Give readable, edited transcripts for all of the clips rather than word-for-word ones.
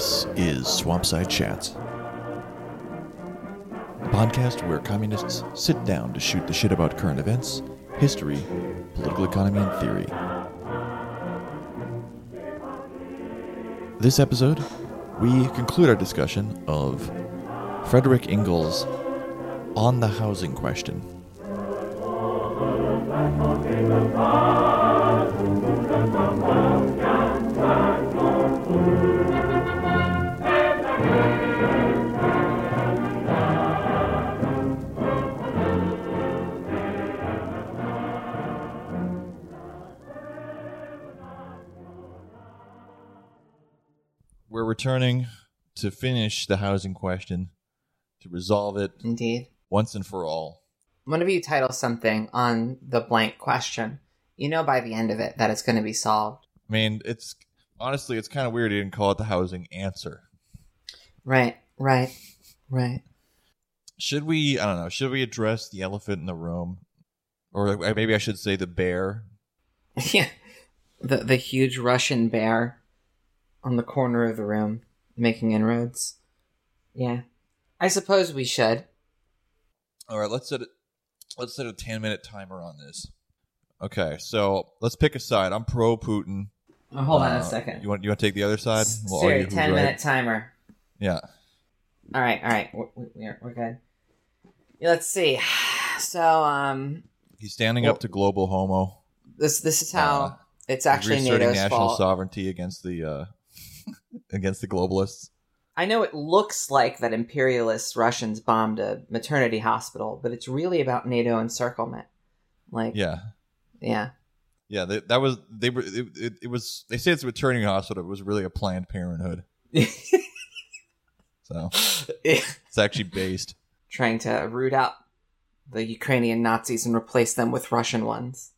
This is Swampside Chats, a podcast where communists sit down to shoot the shit about current events, history, political economy, and theory. This episode, we conclude our discussion of Frederick Engels' On the Housing Question. We're returning to finish the housing question, to resolve it. Indeed. Once and for all. Whenever you title something on the blank question, you know by the end of it that it's going to be solved. I mean, it's kind of weird you didn't call it the housing answer. Right. Should we address the elephant in the room? Or maybe I should say the bear. Yeah, the huge Russian bear on the corner of the room making inroads. Yeah, I suppose we should. All right, let's set a 10-minute timer on this. Okay, so let's pick a side. I'm pro Putin. Oh, hold on a second. You want to take the other side? Well, sorry, 10-minute timer. Yeah. All right. We're good. Yeah, let's see. So, he's standing up to global homo. This is how it's actually NATO's fault. National sovereignty against the globalists. I know it looks like that imperialist Russians bombed a maternity hospital, but it's really about NATO encirclement. Like, yeah. They say it's a maternity hospital. It was really a Planned Parenthood. So it's actually based trying to root out the Ukrainian Nazis and replace them with Russian ones.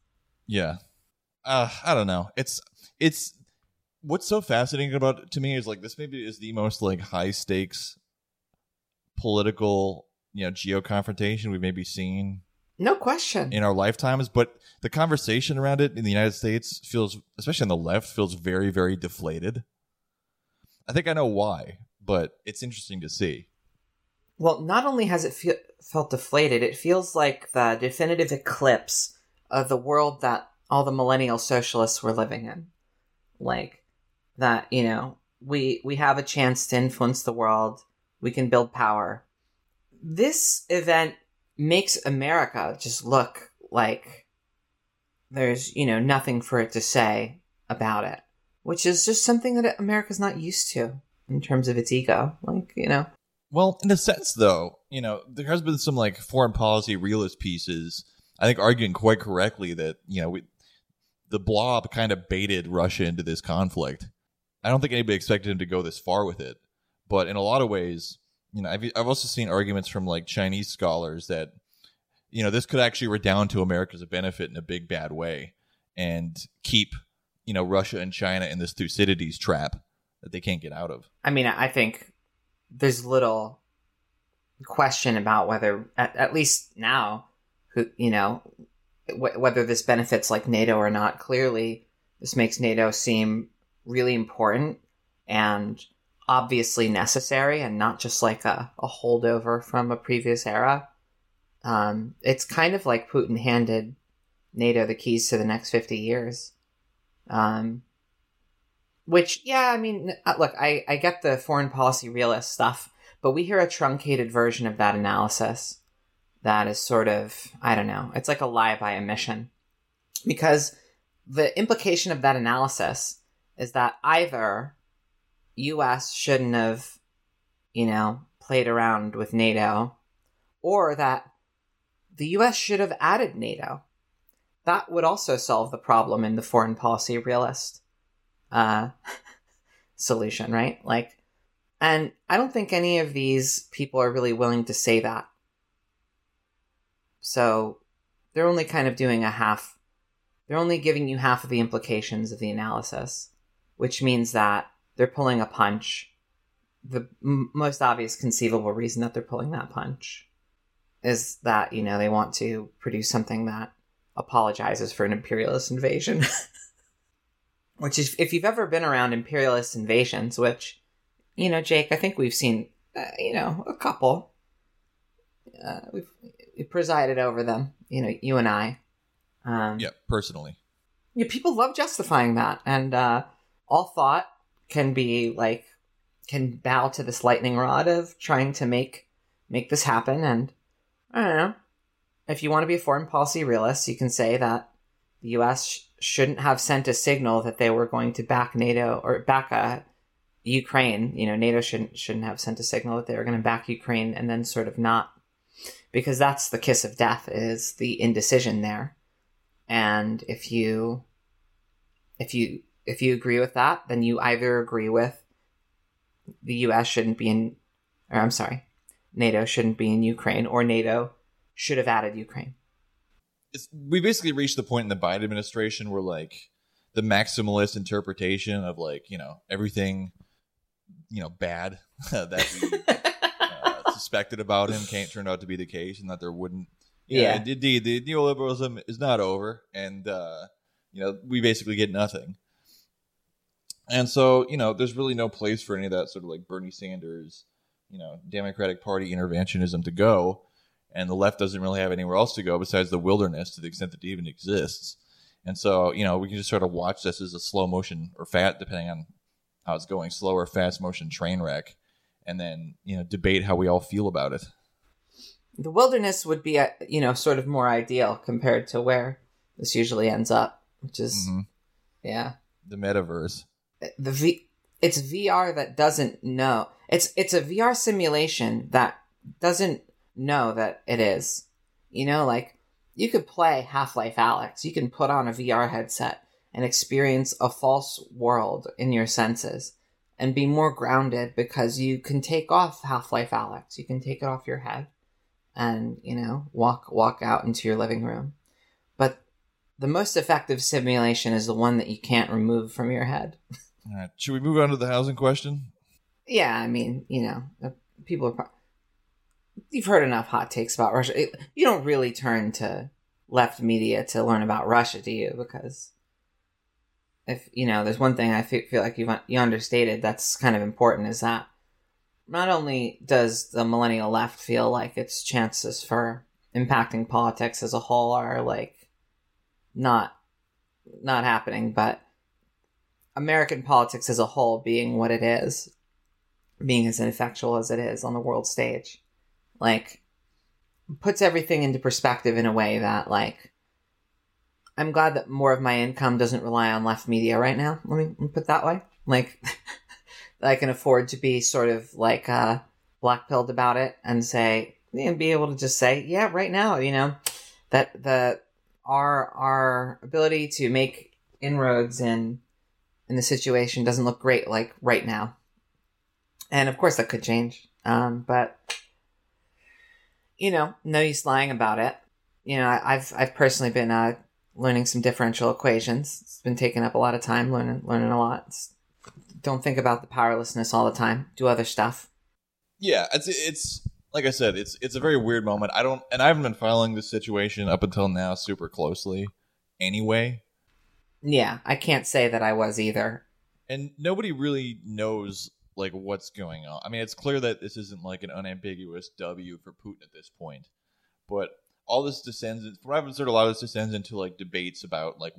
Yeah, I don't know. It's. What's so fascinating about it to me is like this maybe is the most like high stakes political, geo-confrontation we've maybe seen. No question. In our lifetimes, but the conversation around it in the United States feels, especially on the left, feels very, very deflated. I think I know why, but it's interesting to see. Well, not only has it felt deflated, it feels like the definitive eclipse of the world that all the millennial socialists were living in. Like, that, we have a chance to influence the world. We can build power. This event makes America just look like there's, nothing for it to say about it, which is just something that America's not used to in terms of its ego. Well, in a sense, though, there has been some like foreign policy realist pieces, I think, arguing quite correctly that, the blob kind of baited Russia into this conflict. I don't think anybody expected him to go this far with it. But in a lot of ways, I've also seen arguments from like Chinese scholars that, this could actually redound to America's benefit in a big bad way and keep, Russia and China in this Thucydides trap that they can't get out of. I mean, I think there's little question about whether, at least now, whether this benefits like NATO or not. Clearly, this makes NATO seem really important and obviously necessary and not just like a holdover from a previous era. It's kind of like Putin handed NATO the keys to the next 50 years. I get the foreign policy realist stuff, but we hear a truncated version of that analysis that is sort of, I don't know, it's like a lie by omission. Because the implication of that analysis is that either U.S. shouldn't have, played around with NATO, or that the U.S. should have added NATO. That would also solve the problem in the foreign policy realist solution, right? Like, and I don't think any of these people are really willing to say that. So they're only kind of doing they're only giving you half of the implications of the analysis, which means that they're pulling a punch. The most obvious conceivable reason that they're pulling that punch is that, they want to produce something that apologizes for an imperialist invasion, which is, if you've ever been around imperialist invasions, which you know, Jake, I think we've seen, you know, a couple. We've presided over them, you know, you and I. Yeah, personally. Yeah, people love justifying that. And all thought can be like, can bow to this lightning rod of trying to make this happen. And I don't know. If you want to be a foreign policy realist, you can say that the U.S. shouldn't have sent a signal that they were going to back NATO or back Ukraine. You know, NATO shouldn't have sent a signal that they were going to back Ukraine and then sort of not, because that's the kiss of death, is the indecision there. And if you agree with that, then you either agree with the U.S. shouldn't be in, or I'm sorry, NATO shouldn't be in Ukraine, or NATO should have added Ukraine. We basically reached the point in the Biden administration where, like, the maximalist interpretation of, like, you know, everything, you know, bad that we suspected about him turned out to be the case, and that there wouldn't. Yeah. Indeed, the neoliberalism is not over, and, you know, we basically get nothing. And so, you know, there's really no place for any of that sort of, like, Bernie Sanders, you know, Democratic Party interventionism to go. And the left doesn't really have anywhere else to go besides the wilderness, to the extent that it even exists. And so, you know, we can just sort of watch this as a slow motion or fat, depending on how it's going, slow or fast motion train wreck, and then, you know, debate how we all feel about it. The wilderness would be, you know, sort of more ideal compared to where this usually ends up, which is, yeah. The metaverse. It's VR that doesn't know. It's a VR simulation that doesn't know that it is. You know, like, you could play Half-Life Alyx. You can put on a VR headset and experience a false world in your senses and be more grounded, because you can take off Half-Life Alyx. You can take it off your head and, you know, walk out into your living room. But the most effective simulation is the one that you can't remove from your head. All right. Should we move on to the housing question? Yeah, I mean, you know, people are you've heard enough hot takes about Russia. You don't really turn to left media to learn about Russia, do you? Because if, you know, there's one thing I feel like you understated that's kind of important, is that not only does the millennial left feel like its chances for impacting politics as a whole are, like, not happening, but American politics as a whole being what it is, being as ineffectual as it is on the world stage, like, puts everything into perspective in a way that, like, I'm glad that more of my income doesn't rely on left media right now. Let me put it that way. Like, that I can afford to be sort of, like, black-pilled about it and say, and be able to just say, yeah, right now, you know, that our ability to make inroads in the situation doesn't look great, like, right now. And, of course, that could change. But... you know, no use lying about it. You know, I've personally been learning some differential equations. It's been taking up a lot of time, learning a lot. Don't think about the powerlessness all the time. Do other stuff. Yeah, it's like I said, it's a very weird moment. I haven't been following this situation up until now super closely anyway. Yeah, I can't say that I was either. And nobody really knows, like, what's going on. I mean, it's clear that this isn't, like, an unambiguous W for Putin at this point. But all this descends, from what I've observed, a lot of this descends into, like, debates about, like,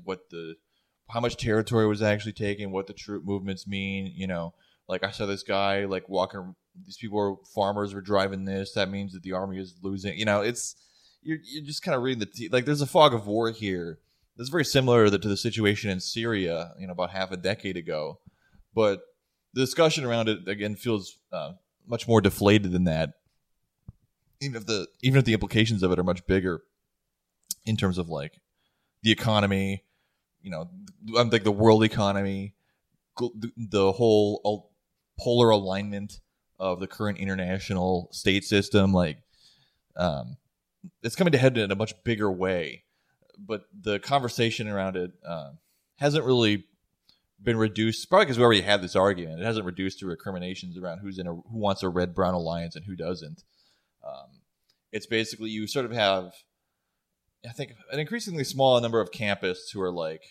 how much territory was actually taken, what the troop movements mean, you know. Like, I saw this guy, like, walking, these people were, farmers were driving this, that means that the army is losing, you know, it's, you're just kind of reading the tea. Like, there's a fog of war here. That's very similar to the situation in Syria, you know, about half a decade ago. But the discussion around it, again, feels much more deflated than that, even if the implications of it are much bigger in terms of, like, the economy, you know, I'm like the world economy, the whole polar alignment of the current international state system, like, it's coming to head in a much bigger way. But the conversation around it hasn't really been reduced, probably because we already had this argument. It hasn't reduced to recriminations around who wants a red-brown alliance and who doesn't. It's basically, you sort of have, I think, an increasingly small number of campists who are like,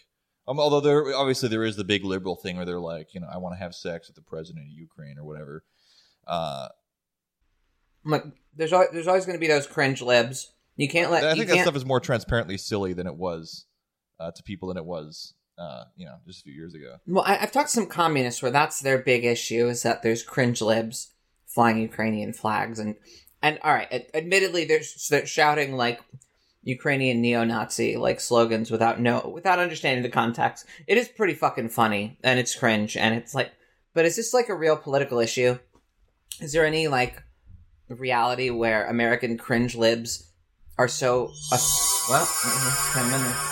Although there obviously there is the big liberal thing where they're like, you know, I want to have sex with the president of Ukraine or whatever. I'm like, there's always going to be those cringe libs. You can't let. I think that stuff is more transparently silly than it was to people than it was, you know, just a few years ago. Well, I've talked to some communists where that's their big issue is that there's cringe libs flying Ukrainian flags and all right, admittedly they're shouting like Ukrainian neo-Nazi like slogans without understanding the context. It is pretty fucking funny and it's cringe and it's like, but is this like a real political issue? Is there any like reality where American cringe libs are so well? 10 minutes.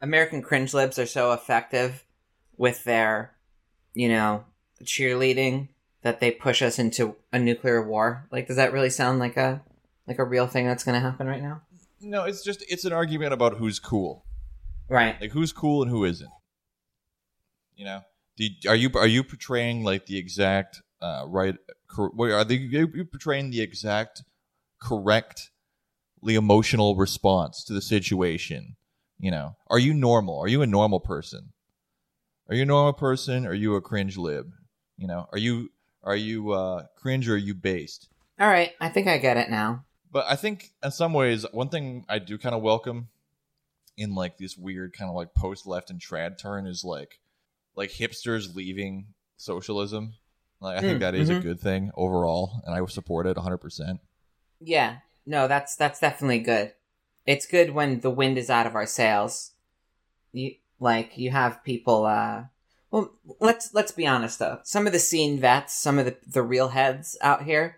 American cringe libs are so effective with their, you know, cheerleading that they push us into a nuclear war. Like, does that really sound like a real thing that's going to happen right now? No, it's an argument about who's cool, right? Like who's cool and who isn't. You know, are you portraying like the exact are you portraying the exact correctly emotional response to the situation? You know, are you normal? Are you a normal person? Are you a normal person? Or are you a cringe lib? You know, are you cringe or are you based? All right, I think I get it now. But I think in some ways, one thing I do kind of welcome in like this weird kind of like post-left and trad turn is like hipsters leaving socialism. Like I think that is a good thing overall, and I would support it 100%. Yeah, no, that's definitely good. It's good when the wind is out of our sails. You have people. Well, let's be honest though. Some of the scene vets, some of the real heads out here,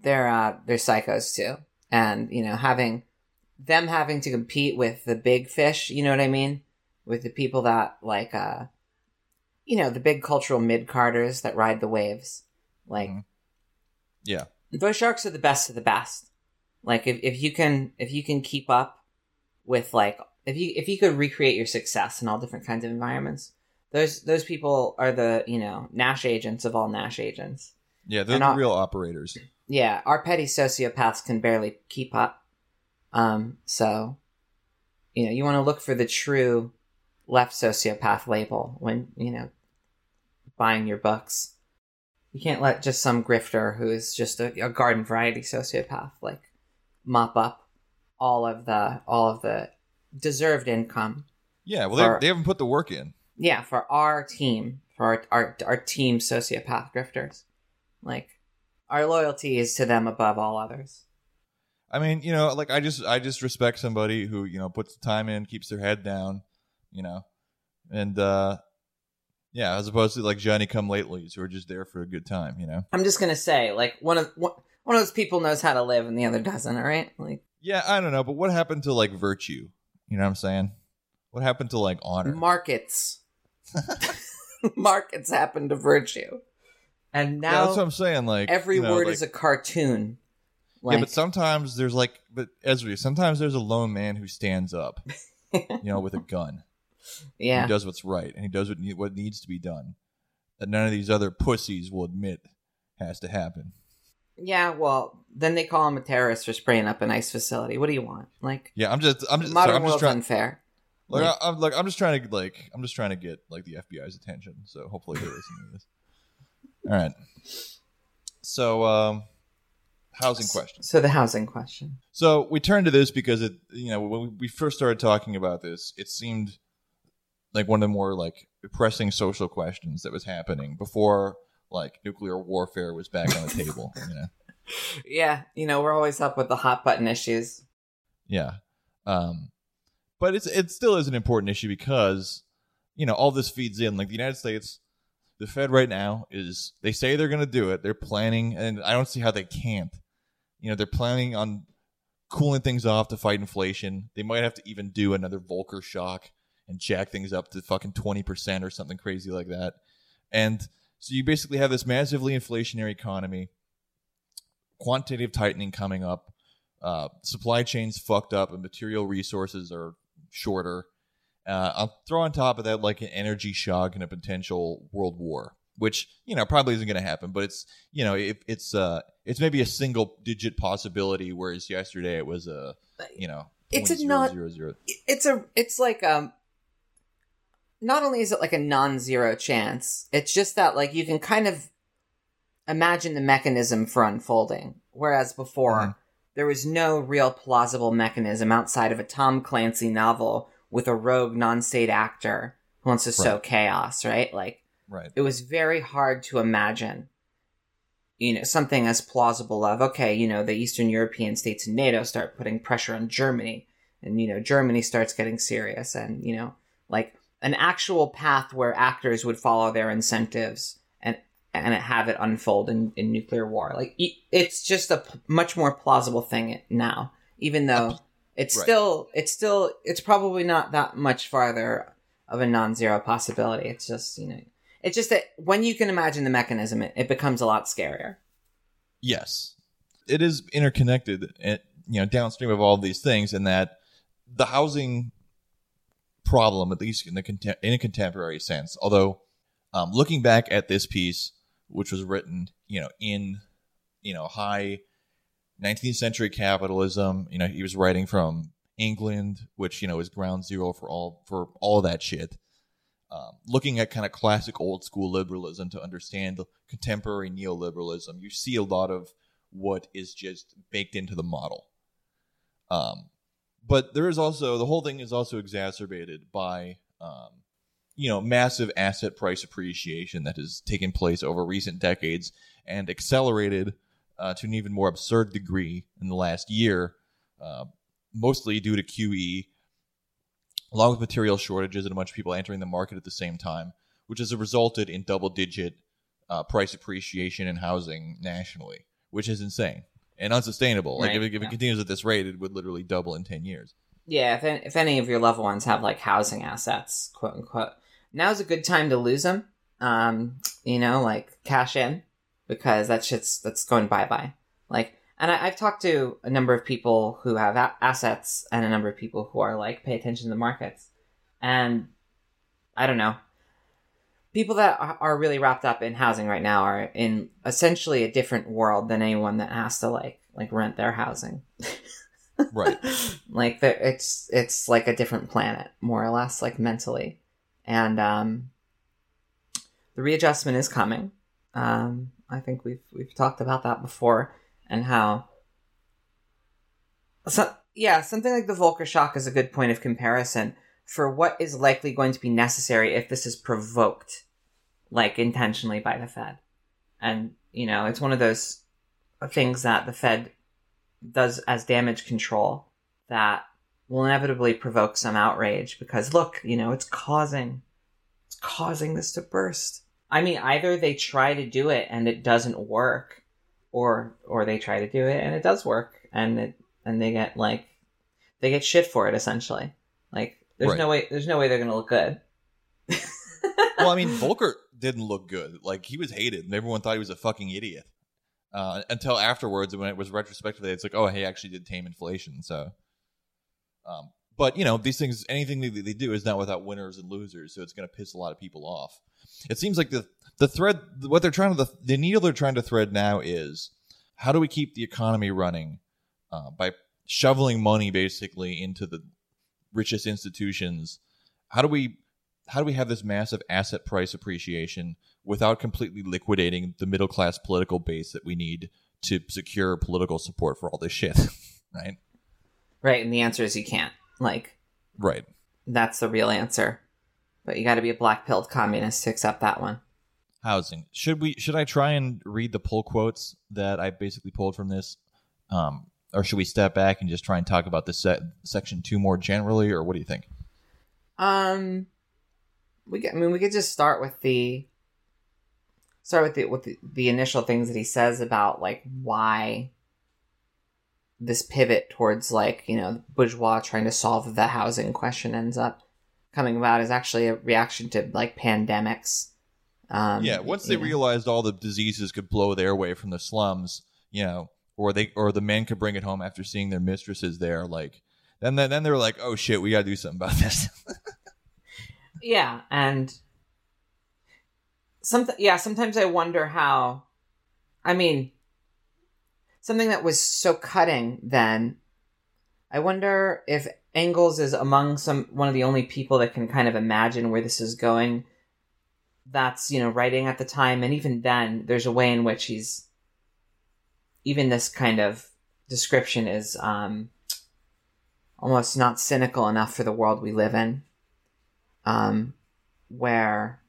they're psychos too. And, you know, having to compete with the big fish, you know what I mean? With the people that, like, you know, the big cultural mid-carders that ride the waves. Like, yeah. Those sharks are the best of the best. Like, if you can keep up with, like, if you could recreate your success in all different kinds of environments, those people are the, you know, Nash agents of all Nash agents. Yeah, they're the real operators. Yeah, our petty sociopaths can barely keep up. So, you know, you want to look for the true left sociopath label when, you know, buying your books. You can't let just some grifter who is just a garden variety sociopath like mop up all of the deserved income. Yeah, well, they haven't put the work in. Yeah, for our team, for our team sociopath grifters, like. Our loyalty is to them above all others. I mean, you know, like I just respect somebody who, you know, puts the time in, keeps their head down, you know, and yeah, as opposed to like Johnny Come Latelys who are just there for a good time, you know. I'm just gonna say, like one of those people knows how to live and the other doesn't. All right, like yeah, I don't know, but what happened to like virtue? You know what I'm saying? What happened to like honor? Markets, markets happened to virtue. And now yeah, that's what I'm saying. Like every word like, is a cartoon. Like, yeah, but sometimes there's like, but Ezra, sometimes there's a lone man who stands up, you know, with a gun. Yeah, he does what's right, and he does what needs to be done. That none of these other pussies will admit has to happen. Yeah, well, then they call him a terrorist for spraying up an ICE facility. What do you want? Like, yeah, I'm just modern sorry, I'm world's just unfair. Like, I'm just trying to get like the FBI's attention. So hopefully they're listening to this. All right. So, housing question. So the housing question. So we turned to this because it, you know, when we first started talking about this, it seemed like one of the more like pressing social questions that was happening before like nuclear warfare was back on the table. You know? Yeah. You know, we're always up with the hot button issues. Yeah. But it still is an important issue because, you know, all this feeds in like the United States. The Fed right now is, they say they're going to do it. They're planning, and I don't see how they can't. You know, they're planning on cooling things off to fight inflation. They might have to even do another Volcker shock and jack things up to fucking 20% or something crazy like that. And so you basically have this massively inflationary economy, quantitative tightening coming up, supply chains fucked up, and material resources are shorter. I'll throw on top of that like an energy shock and a potential world war, which, you know, probably isn't going to happen. But it's, you know, it's maybe a single digit possibility, whereas yesterday it was a, you know, it's a not. It's like not only is it like a non-zero chance, it's just that like you can kind of imagine the mechanism for unfolding. Whereas before, there was no real plausible mechanism outside of a Tom Clancy novel with a rogue non-state actor who wants to sow chaos, right? Like, it was very hard to imagine, you know, something as plausible of, okay, you know, the Eastern European states in NATO start putting pressure on Germany and, you know, Germany starts getting serious and, you know, like an actual path where actors would follow their incentives and have it unfold in nuclear war. Like, it's just a much more plausible thing now, even though it's still, it's probably not that much farther of a non-zero possibility. It's just, you know, it's just that when you can imagine the mechanism, it becomes a lot scarier. Yes. It is interconnected, you know, downstream of all these things, in that the housing problem, at least in a contemporary sense, although looking back at this piece, which was written, you know, in, you know, high 19th century capitalism, you know, he was writing from England, which, you know, is ground zero for all that shit. Looking at kind of classic old school liberalism to understand contemporary neoliberalism, you see a lot of what is just baked into the model. But there is also, the whole thing is also exacerbated by, you know, massive asset price appreciation that has taken place over recent decades and accelerated to an even more absurd degree in the last year, mostly due to QE, along with material shortages and a bunch of people entering the market at the same time, which has resulted in double-digit price appreciation in housing nationally, which is insane and unsustainable. Right. Like, if it continues at this rate, it would literally double in 10 years. Yeah, if any of your loved ones have, like, housing assets, quote-unquote, now's a good time to lose them, you know, like, cash in, because that's going bye-bye. Like, and I've talked to a number of people who have assets and a number of people who are, like, pay attention to the markets. And, I don't know, people that are really wrapped up in housing right now are in essentially a different world than anyone that has to, like rent their housing. Right. Like, it's like a different planet, more or less, like, mentally. And the readjustment is coming. I think we've talked about that before, and how something like the Volcker shock is a good point of comparison for what is likely going to be necessary if this is provoked, like, intentionally by the Fed. And, you know, it's one of those things that the Fed does as damage control that will inevitably provoke some outrage, because, look, you know, it's causing this to burst. I mean, either they try to do it and it doesn't work, or they try to do it and it does work, and they get shit for it, essentially. Like, there's no way they're gonna look good. Well, I mean, Volcker didn't look good. Like, he was hated and everyone thought he was a fucking idiot. Until afterwards, when it was retrospectively, it's like, oh, he actually did tame inflation. So, but, you know, these things, anything they do is not without winners and losers. So it's going to piss a lot of people off. It seems like the thread, what they're trying to, the needle they're trying to thread now is, how do we keep the economy running by shoveling money basically into the richest institutions? How do we have this massive asset price appreciation without completely liquidating the middle class political base that we need to secure political support for all this shit, right? Right, and the answer is you can't. Like, right, that's the real answer. But you got to be a black-pilled communist to accept that one. Housing. Should I try and read the pull quotes that I basically pulled from this, or should we step back and just try and talk about the section 2 more generally, or what do you think? We could just start with the initial things that he says about, like, why this pivot towards, like, you know, bourgeois trying to solve the housing question ends up coming about is actually a reaction to, like, pandemics. Once they realized all the diseases could blow their way from the slums, you know, or the men could bring it home after seeing their mistresses there, like, then they were like, oh shit, we gotta do something about this. Yeah, and sometimes I wonder how, I mean, something that was so cutting then I wonder if Engels is among one of the only people that can kind of imagine where this is going. That's, writing at the time. And even then, there's a way in which even this kind of description is almost not cynical enough for the world we live in. Where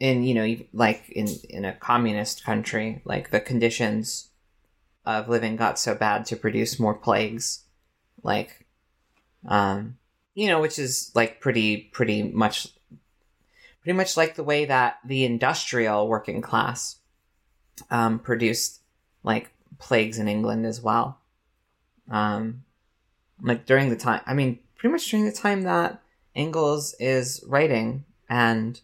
in, like in a communist country, like the conditions of living got so bad to produce more plagues, like, which is like pretty much like the way that the industrial working class produced like plagues in England as well. Like during the time, pretty much during the time that Engels is writing, and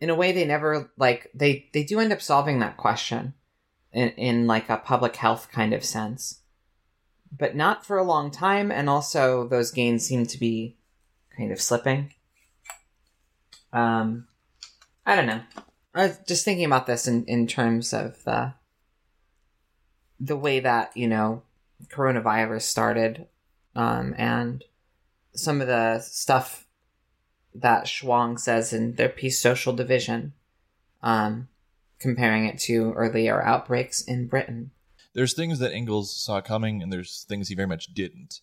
in a way they never they do end up solving that question in like a public health kind of sense, but not for a long time. And also those gains seem to be kind of slipping. I don't know. I was just thinking about this in terms of the way that, coronavirus started, and some of the stuff that Schwang says in their piece Social Division, comparing it to earlier outbreaks in Britain. There's things that Engels saw coming, and there's things he very much didn't,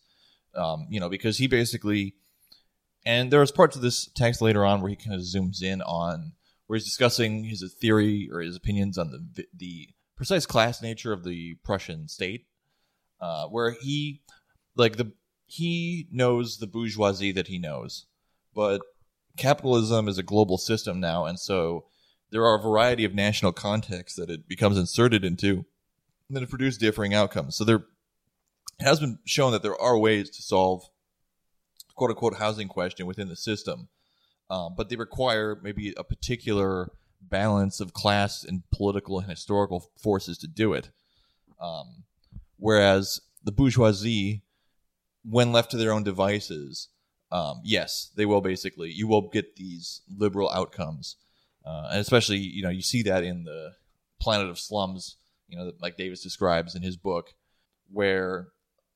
because he basically, and there was parts of this text later on where he kind of zooms in on, where he's discussing his theory or his opinions on the precise class nature of the Prussian state, where he, he knows the bourgeoisie that he knows, but capitalism is a global system now, and so there are a variety of national contexts that it becomes inserted into that have produced differing outcomes. So there has been shown that there are ways to solve quote-unquote housing question within the system, but they require maybe a particular balance of class and political and historical forces to do it. Whereas the bourgeoisie, when left to their own devices, yes, they will basically, you will get these liberal outcomes. And especially, you see that in the Planet of Slums, like Davis describes in his book, where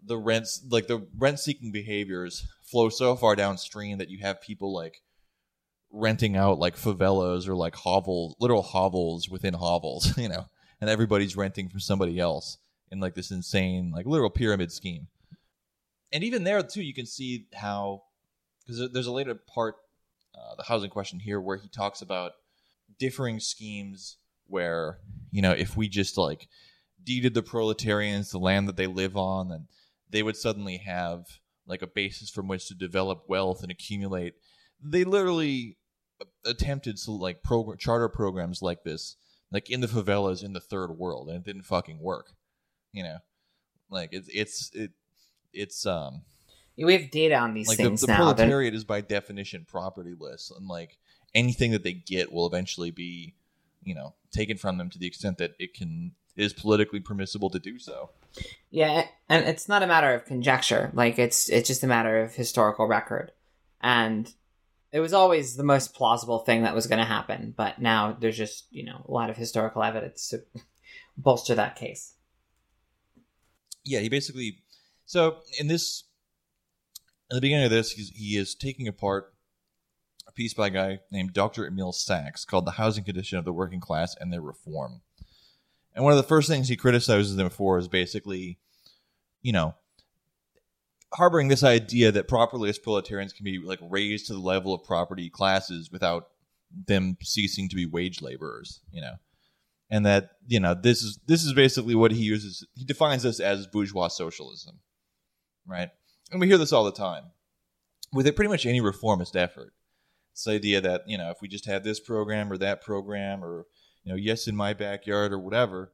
the rent-seeking behaviors flow so far downstream that you have people like renting out like favelas or like hovels, literal hovels within hovels, and everybody's renting from somebody else in like this insane, like literal pyramid scheme. And even there, too, you can see how, because there's a later part, the housing question here, where he talks about differing schemes where, if we just like deeded the proletarians the land that they live on, then they would suddenly have like a basis from which to develop wealth and accumulate. They literally attempted to like charter programs like this, like in the favelas in the third world, and it didn't fucking work. It's we have data on these things now. The proletariat is by definition propertyless, and like anything that they get will eventually be, taken from them to the extent that it is politically permissible to do so. Yeah, and it's not a matter of conjecture. It's just a matter of historical record, and it was always the most plausible thing that was going to happen. But now there's just a lot of historical evidence to bolster that case. Yeah, he basically. So in the beginning of this, he is taking apart a piece by a guy named Dr. Emil Sachs called "The Housing Condition of the Working Class and Their Reform." And one of the first things he criticizes them for is basically, harboring this idea that propertyist proletarians can be like raised to the level of property classes without them ceasing to be wage laborers, and that this is basically what he uses. He defines this as bourgeois socialism. Right, and we hear this all the time with pretty much any reformist effort. It's the idea that if we just had this program or that program, or yes in my backyard or whatever,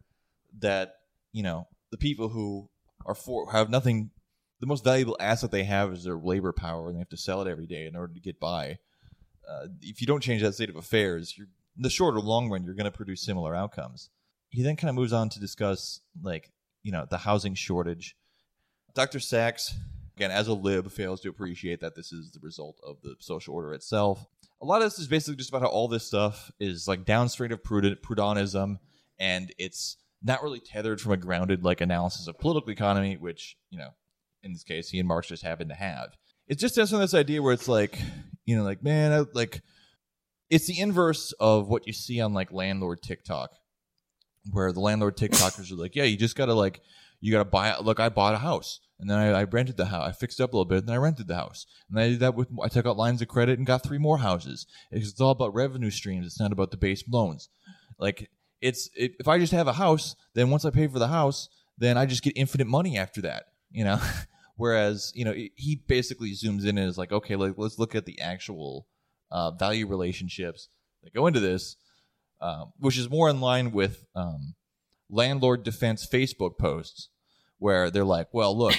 that the people who are for have nothing. The most valuable asset they have is their labor power, and they have to sell it every day in order to get by. If you don't change that state of affairs, in the short or long run, you're going to produce similar outcomes. He then kind of moves on to discuss the housing shortage. Dr. Sachs, again, as a lib, fails to appreciate that this is the result of the social order itself. A lot of this is basically just about how all this stuff is like downstream of Proudhonism, and it's not really tethered from a grounded like analysis of political economy, which in this case, he and Marx just happened to have. It just has this idea where it's like, you know, like, man, it's the inverse of what you see on like landlord TikTok, where the landlord TikTokers are like, yeah, you just got to like, you got to buy, look, I bought a house. And then I rented the house. I fixed up a little bit, and then I rented the house. And I did that with, I took out lines of credit and got 3 more houses. It's all about revenue streams. It's not about the base loans. Like, if I just have a house, then once I pay for the house, then I just get infinite money after that, you know? Whereas, you know, he basically zooms in and is like, okay, let's look at the actual value relationships that go into this, which is more in line with landlord defense Facebook posts, where they're like, well, look,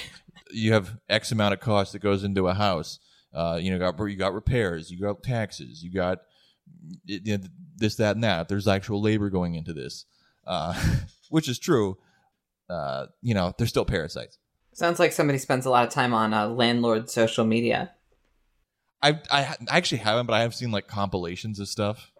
you have X amount of cost that goes into a house. You got repairs, you got taxes, you got this, that, and that. There's actual labor going into this, which is true. You know, they're still parasites. Sounds like somebody spends a lot of time on landlord social media. I actually haven't, but I have seen like compilations of stuff.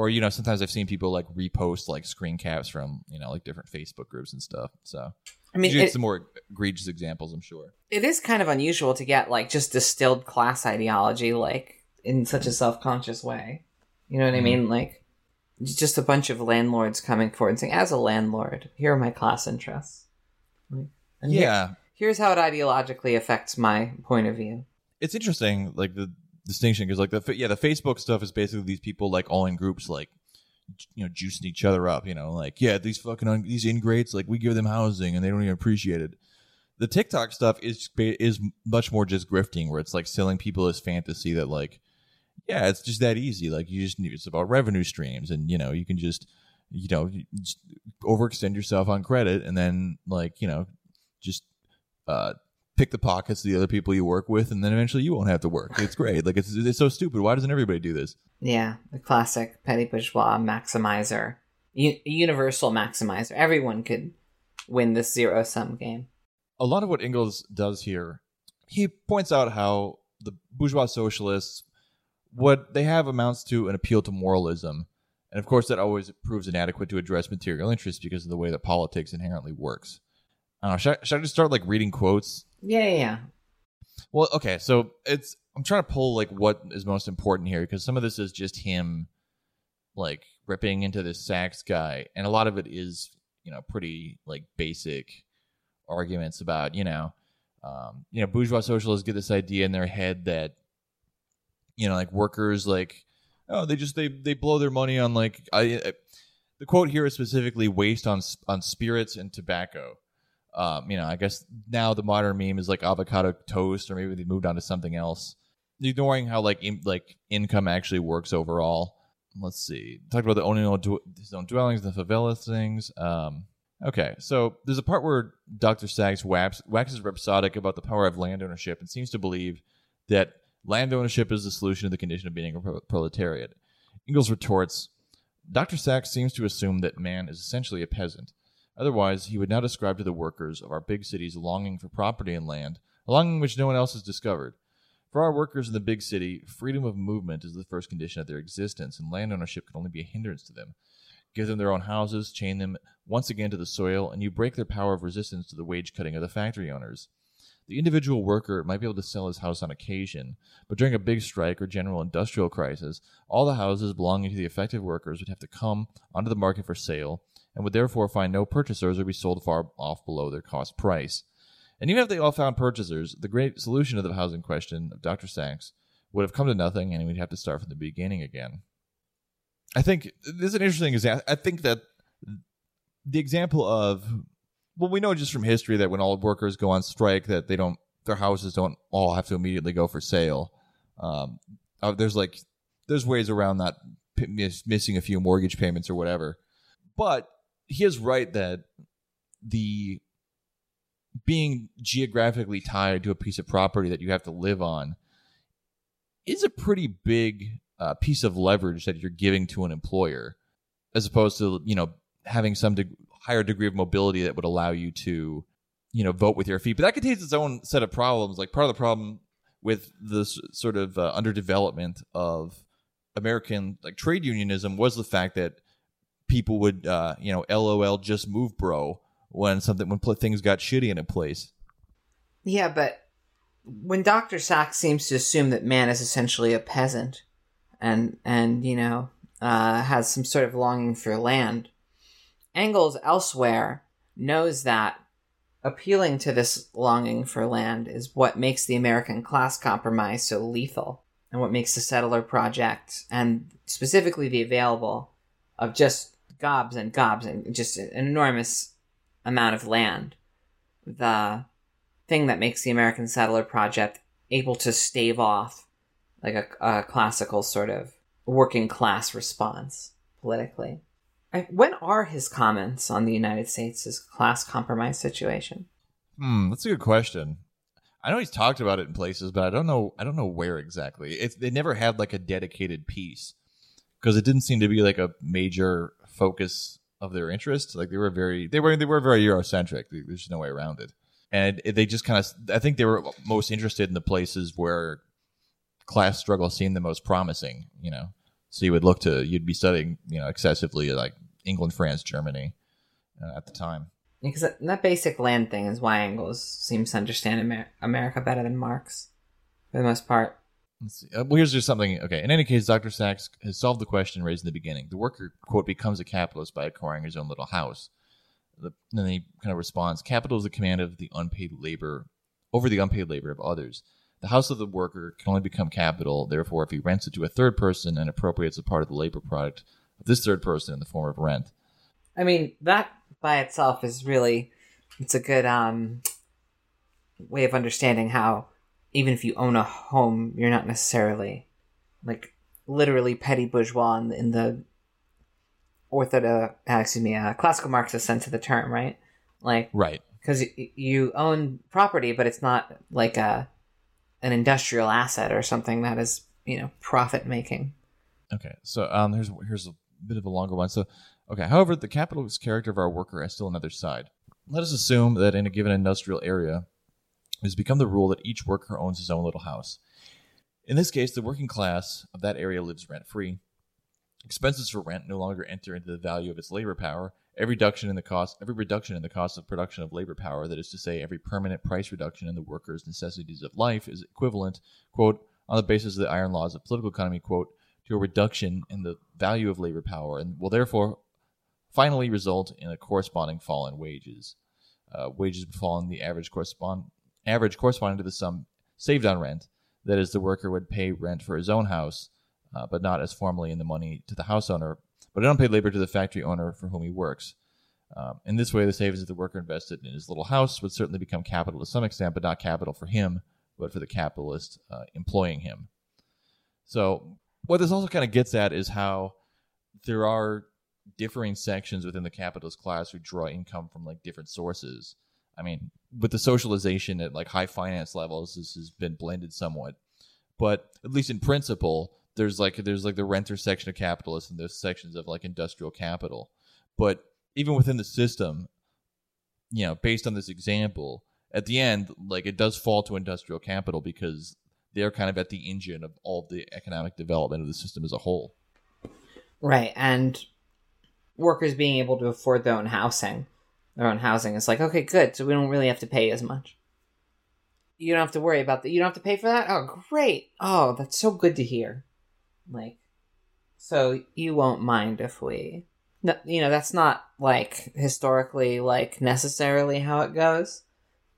Or, you know, sometimes I've seen people like repost like screen caps from, you know, like different Facebook groups and stuff. So, I mean, some more egregious examples, I'm sure. It is kind of unusual to get like just distilled class ideology like in such a self-conscious way. You know what I mean? Like just a bunch of landlords coming forward and saying, as a landlord, here are my class interests. And here's how it ideologically affects my point of view. It's interesting, like the distinction, because like the Facebook stuff is basically these people like all in groups, like, you know, juicing each other up, you know, like, yeah, these fucking these ingrates, like, we give them housing and they don't even appreciate it. The TikTok stuff is much more just grifting, where it's like selling people this fantasy that like, yeah, it's just that easy, like it's about revenue streams, and you know, you can just, you know, just overextend yourself on credit and then like, you know, just pick the pockets of the other people you work with, and then eventually you won't have to work. It's great. Like, it's so stupid. Why doesn't everybody do this? Yeah, the classic petty bourgeois maximizer, universal maximizer. Everyone could win this zero-sum game. A lot of what Engels does here, he points out how the bourgeois socialists, what they have amounts to an appeal to moralism. And of course, that always proves inadequate to address material interests because of the way that politics inherently works. Should I just start like reading quotes? Yeah. Well, okay, so I'm trying to pull like what is most important here, because some of this is just him like ripping into this Sachs guy, and a lot of it is, you know, pretty like basic arguments about, you know, bourgeois socialists get this idea in their head that, you know, like workers, like, oh, they blow their money on like the quote here is specifically waste on spirits and tobacco. You know, I guess now the modern meme is like avocado toast, or maybe they moved on to something else, ignoring how like income actually works overall. Let's see. Talked about the owning his own dwellings, the favela things. Okay, so there's a part where Dr. Sachs waxes rhapsodic about the power of land ownership and seems to believe that land ownership is the solution to the condition of being a proletariat. Engels retorts, Dr. Sachs seems to assume that man is essentially a peasant. Otherwise, he would now describe to the workers of our big cities a longing for property and land, a longing which no one else has discovered. For our workers in the big city, freedom of movement is the first condition of their existence, and land ownership can only be a hindrance to them. Give them their own houses, chain them once again to the soil, and you break their power of resistance to the wage cutting of the factory owners. The individual worker might be able to sell his house on occasion, but during a big strike or general industrial crisis, all the houses belonging to the effective workers would have to come onto the market for sale, and would therefore find no purchasers or be sold far off below their cost price. And even if they all found purchasers, the great solution to the housing question of Dr. Sachs would have come to nothing, and we'd have to start from the beginning again. I think this is an interesting example. I think that the example of, well, we know just from history that when all workers go on strike, that their houses don't all have to immediately go for sale. There's ways around not missing a few mortgage payments or whatever. But he is right that the being geographically tied to a piece of property that you have to live on is a pretty big piece of leverage that you're giving to an employer, as opposed to, you know, having some higher degree of mobility that would allow you to, you know, vote with your feet. But that contains its own set of problems. Like, part of the problem with this sort of underdevelopment of American like trade unionism was the fact that people would, LOL, just move, bro, when things got shitty in a place. Yeah, but when Dr. Sachs seems to assume that man is essentially a peasant and you know, has some sort of longing for land, Engels elsewhere knows that appealing to this longing for land is what makes the American class compromise so lethal and what makes the settler project, and specifically the available of just gobs and gobs and just an enormous amount of land, the thing that makes the American settler project able to stave off like a classical sort of working class response politically. When are his comments on the United States' class compromise situation? That's a good question. I know he's talked about it in places, but I don't know where exactly. They never had like a dedicated piece because it didn't seem to be like a major focus of their interest. Like they were very Eurocentric. There's no way around it. And they just kind of, I think they were most interested in the places where class struggle seemed the most promising, you know. So you'd be studying, you know, excessively like England, France, Germany at the time. Because that basic land thing is why Engels seems to understand America better than Marx, for the most part. Let's see. Well, here's just something. Okay, in any case, Dr. Sachs has solved the question raised in the beginning. The worker, quote, becomes a capitalist by acquiring his own little house. Then he kind of responds, capital is the command of the unpaid labor over the unpaid labor of others. The house of the worker can only become capital, therefore, if he rents it to a third person and appropriates a part of the labor product of this third person in the form of rent. I mean, that by itself is really, it's a good way of understanding how even if you own a home, you're not necessarily like literally petty bourgeois in the classical Marxist sense of the term, right? Like, right. Because you own property, but it's not like an industrial asset or something that is, you know, profit making. Okay, so here's a bit of a longer one. So, okay, however, the capitalist character of our worker has still another side. Let us assume that in a given industrial area, it has become the rule that each worker owns his own little house. In this case, the working class of that area lives rent-free. Expenses for rent no longer enter into the value of its labor power. Every reduction in the cost of production of labor power, that is to say, every permanent price reduction in the workers' necessities of life, is equivalent, quote, on the basis of the iron laws of political economy, quote, to a reduction in the value of labor power, and will therefore finally result in a corresponding fall in wages. Wages would fall in the average corresponding to the sum saved on rent. That is, the worker would pay rent for his own house, but not as formally in the money to the house owner, but unpaid labor to the factory owner for whom he works. In this way, the savings that the worker invested in his little house would certainly become capital to some extent, but not capital for him, but for the capitalist employing him. So what this also kind of gets at is how there are differing sections within the capitalist class who draw income from like different sources. I mean, with the socialization at like high finance levels, this has been blended somewhat. But at least in principle, there's like the renter section of capitalists and those sections of like industrial capital. But even within the system, you know, based on this example, at the end, like it does fall to industrial capital because they're kind of at the engine of all the economic development of the system as a whole. Right. And workers being able to afford their own housing is like, okay, good. So we don't really have to pay as much. You don't have to worry about that. You don't have to pay for that. Oh, great. Oh, that's so good to hear. Like, so you won't mind if we, no, you know, that's not like historically, like necessarily how it goes,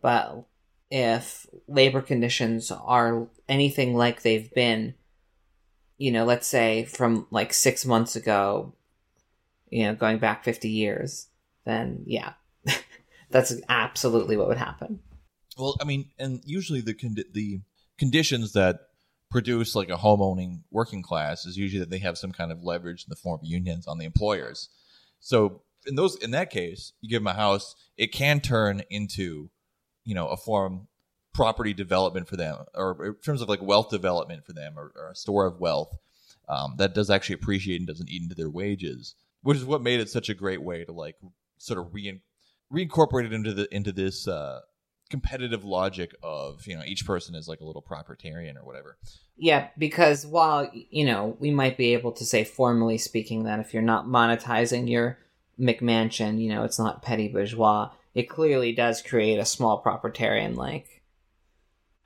but if labor conditions are anything like they've been, you know, let's say from like 6 months ago, you know, going back 50 years, then yeah, that's absolutely what would happen. Well, I mean, and usually the conditions that produce like a home-owning working class is usually that they have some kind of leverage in the form of unions on the employers. So in that case, you give them a house, it can turn into, you know, a form property development for them, or in terms of like wealth development for them, or a store of wealth that does actually appreciate and doesn't eat into their wages, which is what made it such a great way to like sort of reincorporate it into this competitive logic of, you know, each person is like a little propertarian or whatever. Yeah, because while, you know, we might be able to say formally speaking that if you're not monetizing your McMansion, you know, it's not petty bourgeois, it clearly does create a small propertarian like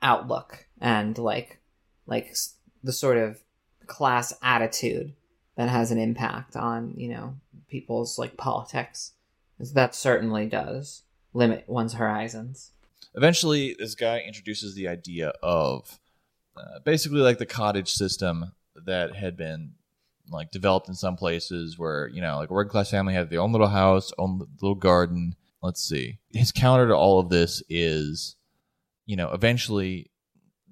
outlook and like the sort of class attitude that has an impact on, you know, people's like politics. That certainly does limit one's horizons. Eventually, this guy introduces the idea of basically like the cottage system that had been like developed in some places where, you know, like a working class family had their own little house, own little garden. Let's see. His counter to all of this is, you know, eventually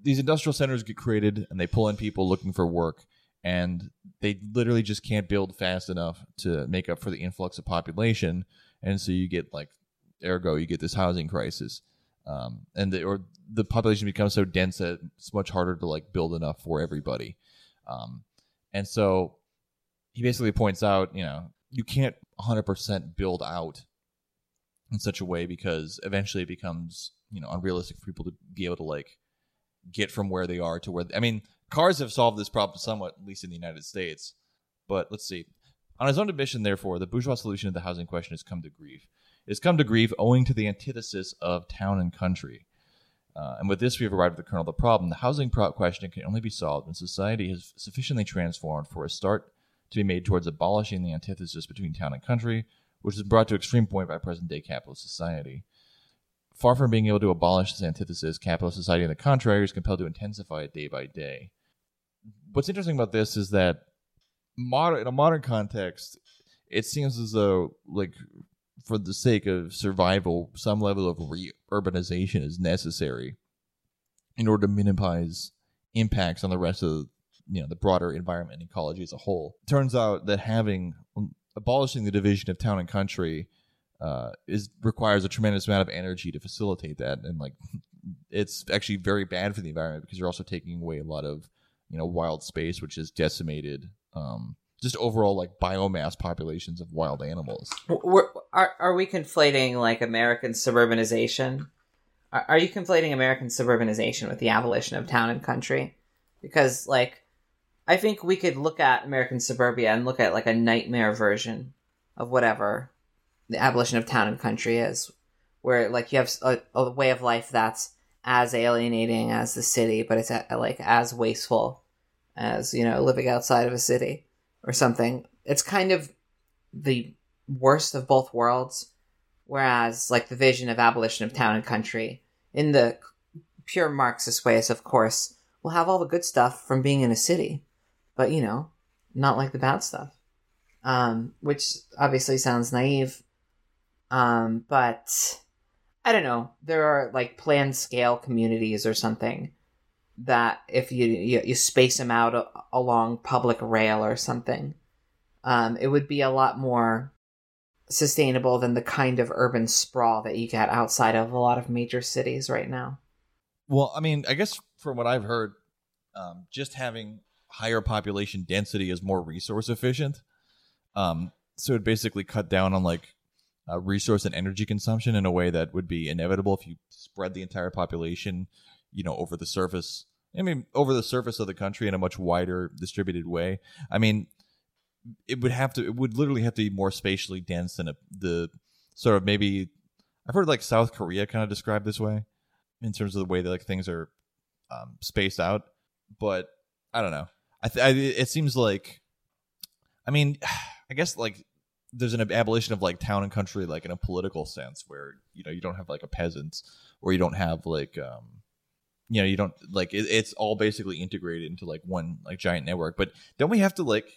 these industrial centers get created and they pull in people looking for work. And they literally just can't build fast enough to make up for the influx of population. And so you get like, ergo, you get this housing crisis. Or the population becomes so dense that it's much harder to like build enough for everybody. And so he basically points out, you know, you can't 100% build out in such a way because eventually it becomes, you know, unrealistic for people to be able to like get from where they are to where, I mean, cars have solved this problem somewhat, at least in the United States. But let's see. On his own admission, therefore, the bourgeois solution to the housing question has come to grief. It's come to grief owing to the antithesis of town and country. And with this, we have arrived at the kernel of the problem. The housing question can only be solved when society is sufficiently transformed for a start to be made towards abolishing the antithesis between town and country, which is brought to extreme point by present-day capitalist society. Far from being able to abolish this antithesis, capitalist society, on the contrary, is compelled to intensify it day by day. What's interesting about this is that in a modern context, it seems as though, like, for the sake of survival, some level of urbanization is necessary in order to minimize impacts on the rest of, you know, the broader environment and ecology as a whole. It turns out that abolishing the division of town and country requires a tremendous amount of energy to facilitate that, and like it's actually very bad for the environment because you're also taking away a lot of, you know, wild space, which is decimated just overall like biomass populations of wild animals. Are we conflating like American suburbanization? Are you conflating American suburbanization with the abolition of town and country? Because like I think we could look at American suburbia and look at like a nightmare version of whatever the abolition of town and country is, where like you have a way of life that's as alienating as the city, but it's like as wasteful as, you know, living outside of a city or something. It's kind of the worst of both worlds, whereas like the vision of abolition of town and country in the pure Marxist ways, of course, will have all the good stuff from being in a city, but, you know, not like the bad stuff, which obviously sounds naive. But I don't know, there are like planned scale communities or something that if you space them out along public rail or something, it would be a lot more sustainable than the kind of urban sprawl that you get outside of a lot of major cities right now. Well, I mean, I guess from what I've heard, just having higher population density is more resource efficient. So it basically cut down on like resource and energy consumption in a way that would be inevitable if you spread the entire population, you know, over the surface. I mean, over the surface of the country in a much wider distributed way. I mean, it would literally have to be more spatially dense than the sort of, maybe I've heard like South Korea kind of described this way in terms of the way that like things are spaced out. But I don't know. It seems like, I mean, I guess like there's an abolition of like town and country, like in a political sense, where, you know, you don't have like a peasants, or you don't have like, you know, you don't like it's all basically integrated into like one like giant network. But don't we have to like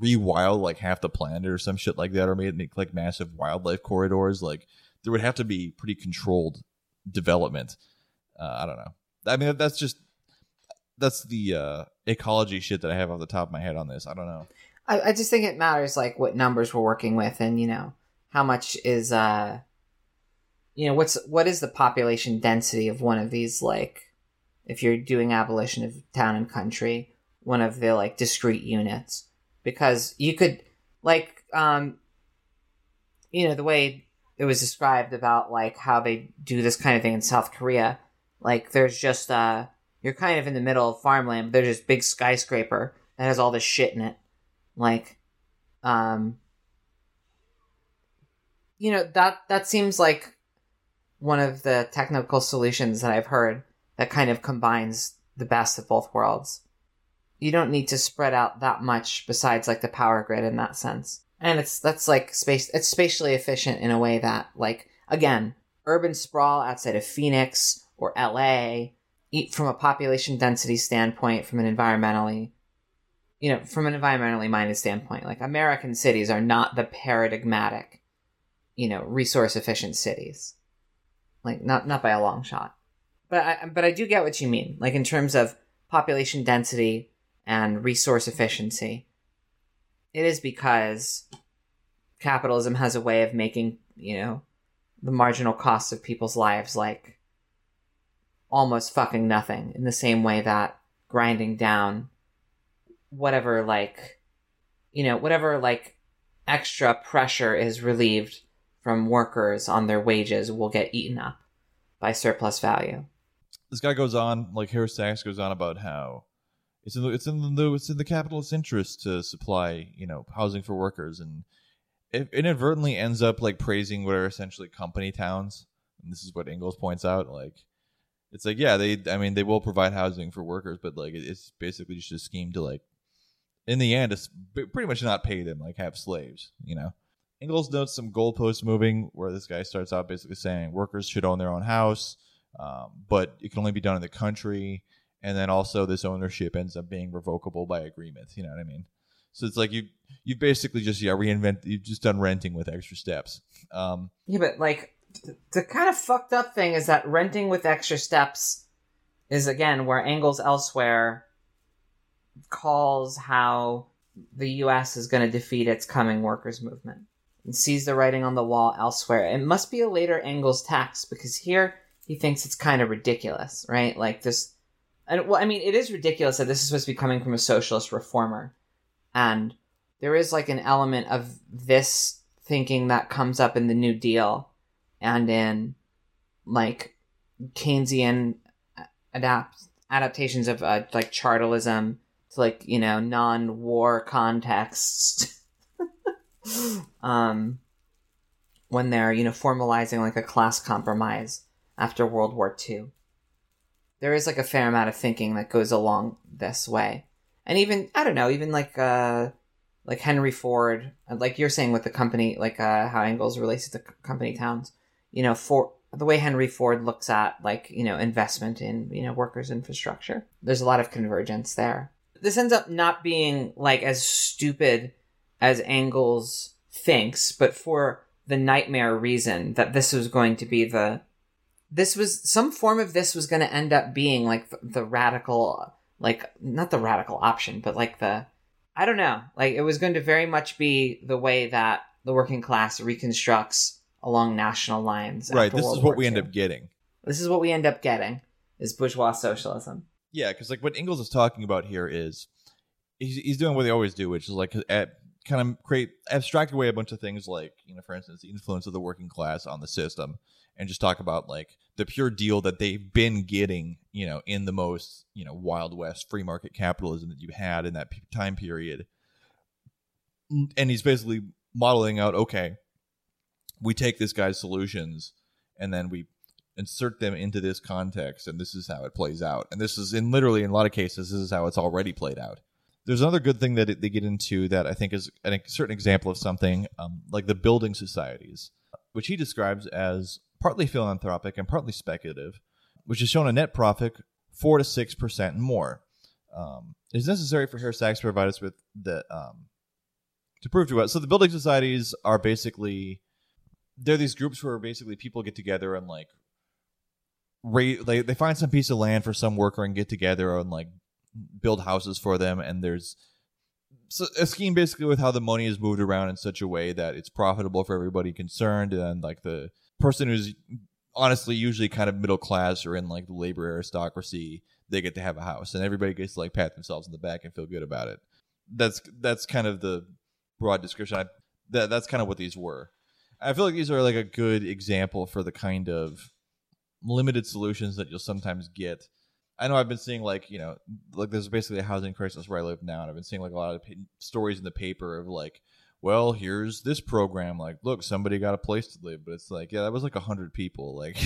rewild like half the planet or some shit like that, or make like massive wildlife corridors? Like there would have to be pretty controlled development. I don't know. I mean, that's the ecology shit that I have off the top of my head on this. I don't know. I just think it matters like what numbers we're working with, and, you know, how much is you know, what is the population density of one of these, like, if you're doing abolition of town and country, one of the like discrete units, because you could like you know, the way it was described about like how they do this kind of thing in South Korea, like there's just you're kind of in the middle of farmland, but there's this big skyscraper that has all this shit in it. Like, you know, that seems like one of the technical solutions that I've heard that kind of combines the best of both worlds. You don't need to spread out that much besides like the power grid in that sense. And it's spatially efficient in a way that, like, again, urban sprawl outside of Phoenix or LA, from a population density standpoint, from an environmentally minded standpoint, like American cities are not the paradigmatic, resource efficient cities, like not by a long shot. But I do get what you mean, like in terms of population density and resource efficiency. It is because capitalism has a way of making, the marginal costs of people's lives like almost fucking nothing, in the same way that grinding down whatever extra pressure is relieved from workers on their wages will get eaten up by surplus value. This guy goes on, like Harris Sachs goes on about how it's in the capitalist interest to supply, housing for workers, and it inadvertently ends up like praising what are essentially company towns. And this is what Engels points out, like it's like, yeah, they will provide housing for workers, but like it's basically just a scheme to, like, in the end, it's pretty much not pay them, like have slaves, Engels notes some goalpost moving where this guy starts out basically saying workers should own their own house, but it can only be done in the country. And then also this ownership ends up being revocable by agreement. You know what I mean? So it's like you've basically just you've just done renting with extra steps. Yeah, but like the kind of fucked up thing is that renting with extra steps is, again, where Engels elsewhere calls how the U.S. is going to defeat its coming workers movement, and sees the writing on the wall elsewhere. It must be a later Engels text, because here he thinks it's kind of ridiculous, right? Like this, and well, I mean, it is ridiculous that this is supposed to be coming from a socialist reformer. And there is like an element of this thinking that comes up in the New Deal and in like Keynesian adaptations of like chartalism to like, non-war contexts. When they're, formalizing like a class compromise after World War II. There is like a fair amount of thinking that goes along this way. And even, I don't know, even like Henry Ford, like you're saying with the company, like how Engels relates it to company towns, for the way Henry Ford looks at like, investment in, workers' infrastructure. There's a lot of convergence there. This ends up not being like as stupid as Engels thinks, but for the nightmare reason that this was going to end up being like the radical, like not the radical option, but like it was going to very much be the way that the working class reconstructs along national lines. Right. This is what we end up getting. This is what we end up getting is bourgeois socialism. Yeah. Cause like what Engels is talking about here is he's doing what they always do, which is like kind of abstract away a bunch of things like, for instance, the influence of the working class on the system, and just talk about like the pure deal that they've been getting, in the most, Wild West free market capitalism that you had in that time period. And he's basically modeling out, okay, we take this guy's solutions and then we insert them into this context, and this is how it plays out. And this is in a lot of cases, this is how it's already played out. There's another good thing that they get into that I think is a certain example of something like the building societies, which he describes as partly philanthropic and partly speculative, which has shown a net profit 4 to 6% and more. It is necessary for Harris Sachs to provide us with the to prove to us. So the building societies are basically, they're these groups where basically people get together and like they find some piece of land for some worker and get together and like build houses for them. And there's a scheme basically with how the money is moved around in such a way that it's profitable for everybody concerned, and like the person who's honestly usually kind of middle class or in like the labor aristocracy, they get to have a house, and everybody gets to like pat themselves on the back and feel good about it. That's kind of the broad description. That's kind of what these were. I feel like these are like a good example for the kind of limited solutions that you'll sometimes get. I know I've been seeing like, like there's basically a housing crisis where I live now, and I've been seeing like a lot of stories in the paper of like, well, here's this program. Like, look, somebody got a place to live, but it's like, yeah, that was like 100 people. Like,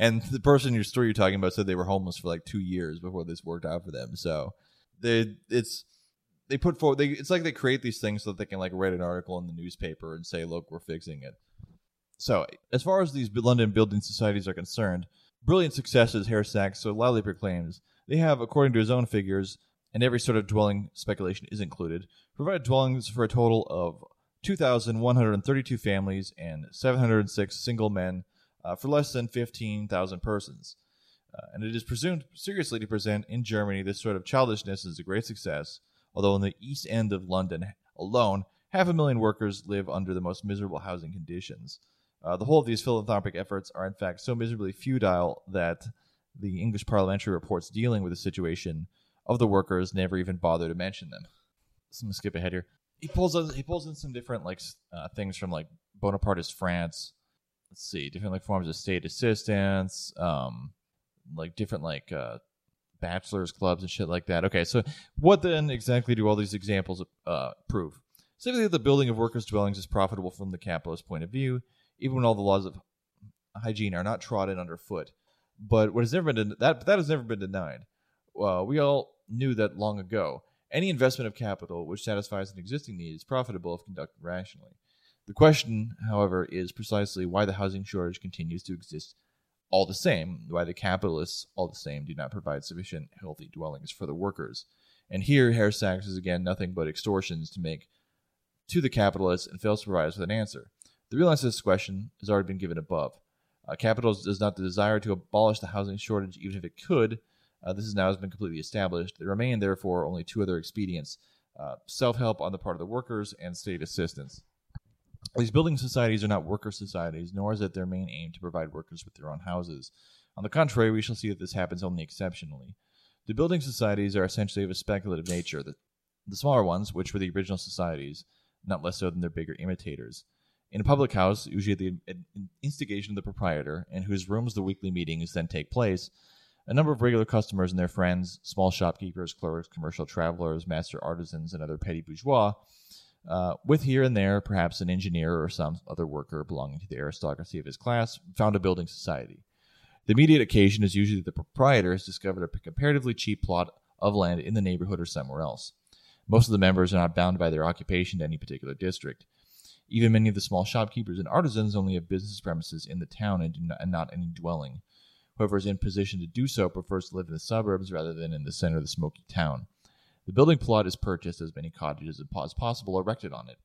And the person in your story you're talking about said they were homeless for like 2 years before this worked out for them. So it's like they create these things so that they can like write an article in the newspaper and say, look, we're fixing it. So as far as these London building societies are concerned, brilliant successes Herr Sachs so loudly proclaims. They have, according to his own figures, and every sort of dwelling speculation is included, provided dwellings for a total of 2,132 families and 706 single men for less than 15,000 persons. And it is presumed seriously to present in Germany this sort of childishness as a great success, although in the East End of London alone, 500,000 workers live under the most miserable housing conditions. The whole of these philanthropic efforts are in fact so miserably futile that the English parliamentary reports dealing with the situation of the workers never even bother to mention them. So I'm going to skip ahead here. He pulls in some different things from like Bonapartist France. Let's see, different like forms of state assistance, like different like bachelor's clubs and shit like that. Okay, so what then exactly do all these examples prove? Simply that the building of workers' dwellings is profitable from the capitalist point of view, even when all the laws of hygiene are not trodden underfoot. But what has never been that has never been denied. We all knew that long ago. Any investment of capital which satisfies an existing need is profitable if conducted rationally. The question, however, is precisely why the housing shortage continues to exist all the same, why the capitalists all the same do not provide sufficient healthy dwellings for the workers. And here, Herr Sachs is again nothing but extortions to make to the capitalists and fails to provide us with an answer. The real answer to this question has already been given above. Capital does not desire to abolish the housing shortage even if it could. This is now has been completely established. There remain, therefore, only two other expedients, self-help on the part of the workers and state assistance. These building societies are not worker societies, nor is it their main aim to provide workers with their own houses. On the contrary, we shall see that this happens only exceptionally. The building societies are essentially of a speculative nature, the smaller ones, which were the original societies, not less so than their bigger imitators. In a public house, usually at the instigation of the proprietor, in whose rooms the weekly meetings then take place, a number of regular customers and their friends, small shopkeepers, clerks, commercial travelers, master artisans, and other petty bourgeois, with here and there perhaps an engineer or some other worker belonging to the aristocracy of his class, found a building society. The immediate occasion is usually that the proprietor has discovered a comparatively cheap plot of land in the neighborhood or somewhere else. Most of the members are not bound by their occupation to any particular district. Even many of the small shopkeepers and artisans only have business premises in the town and not any dwelling. Whoever is in position to do so prefers to live in the suburbs rather than in the center of the smoky town. The building plot is purchased, as many cottages as possible erected on it.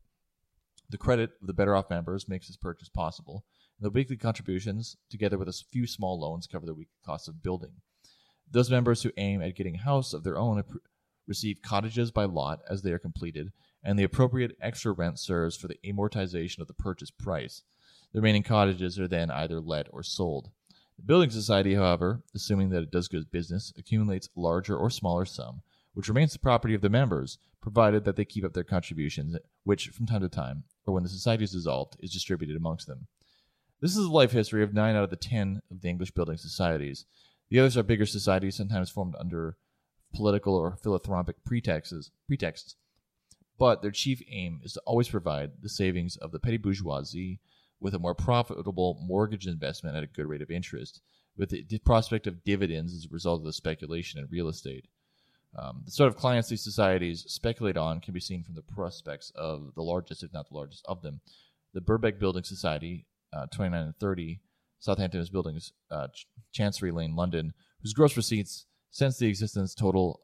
The credit of the better-off members makes this purchase possible, and the weekly contributions, together with a few small loans, cover the weekly cost of building. Those members who aim at getting a house of their own receive cottages by lot as they are completed, and the appropriate extra rent serves for the amortization of the purchase price. The remaining cottages are then either let or sold. The building society, however, assuming that it does good business, accumulates a larger or smaller sum, which remains the property of the members, provided that they keep up their contributions, which, from time to time, or when the society is dissolved, is distributed amongst them. This is the life history of 9 out of the 10 of the English building societies. The others are bigger societies, sometimes formed under political or philanthropic pretexts, but their chief aim is to always provide the savings of the petty bourgeoisie with a more profitable mortgage investment at a good rate of interest, with the prospect of dividends as a result of the speculation in real estate. The sort of clients these societies speculate on can be seen from the prospects of the largest, if not the largest, of them. The Birkbeck Building Society, 29 and 30, Southampton's buildings, Chancery Lane, London, whose gross receipts since the existence total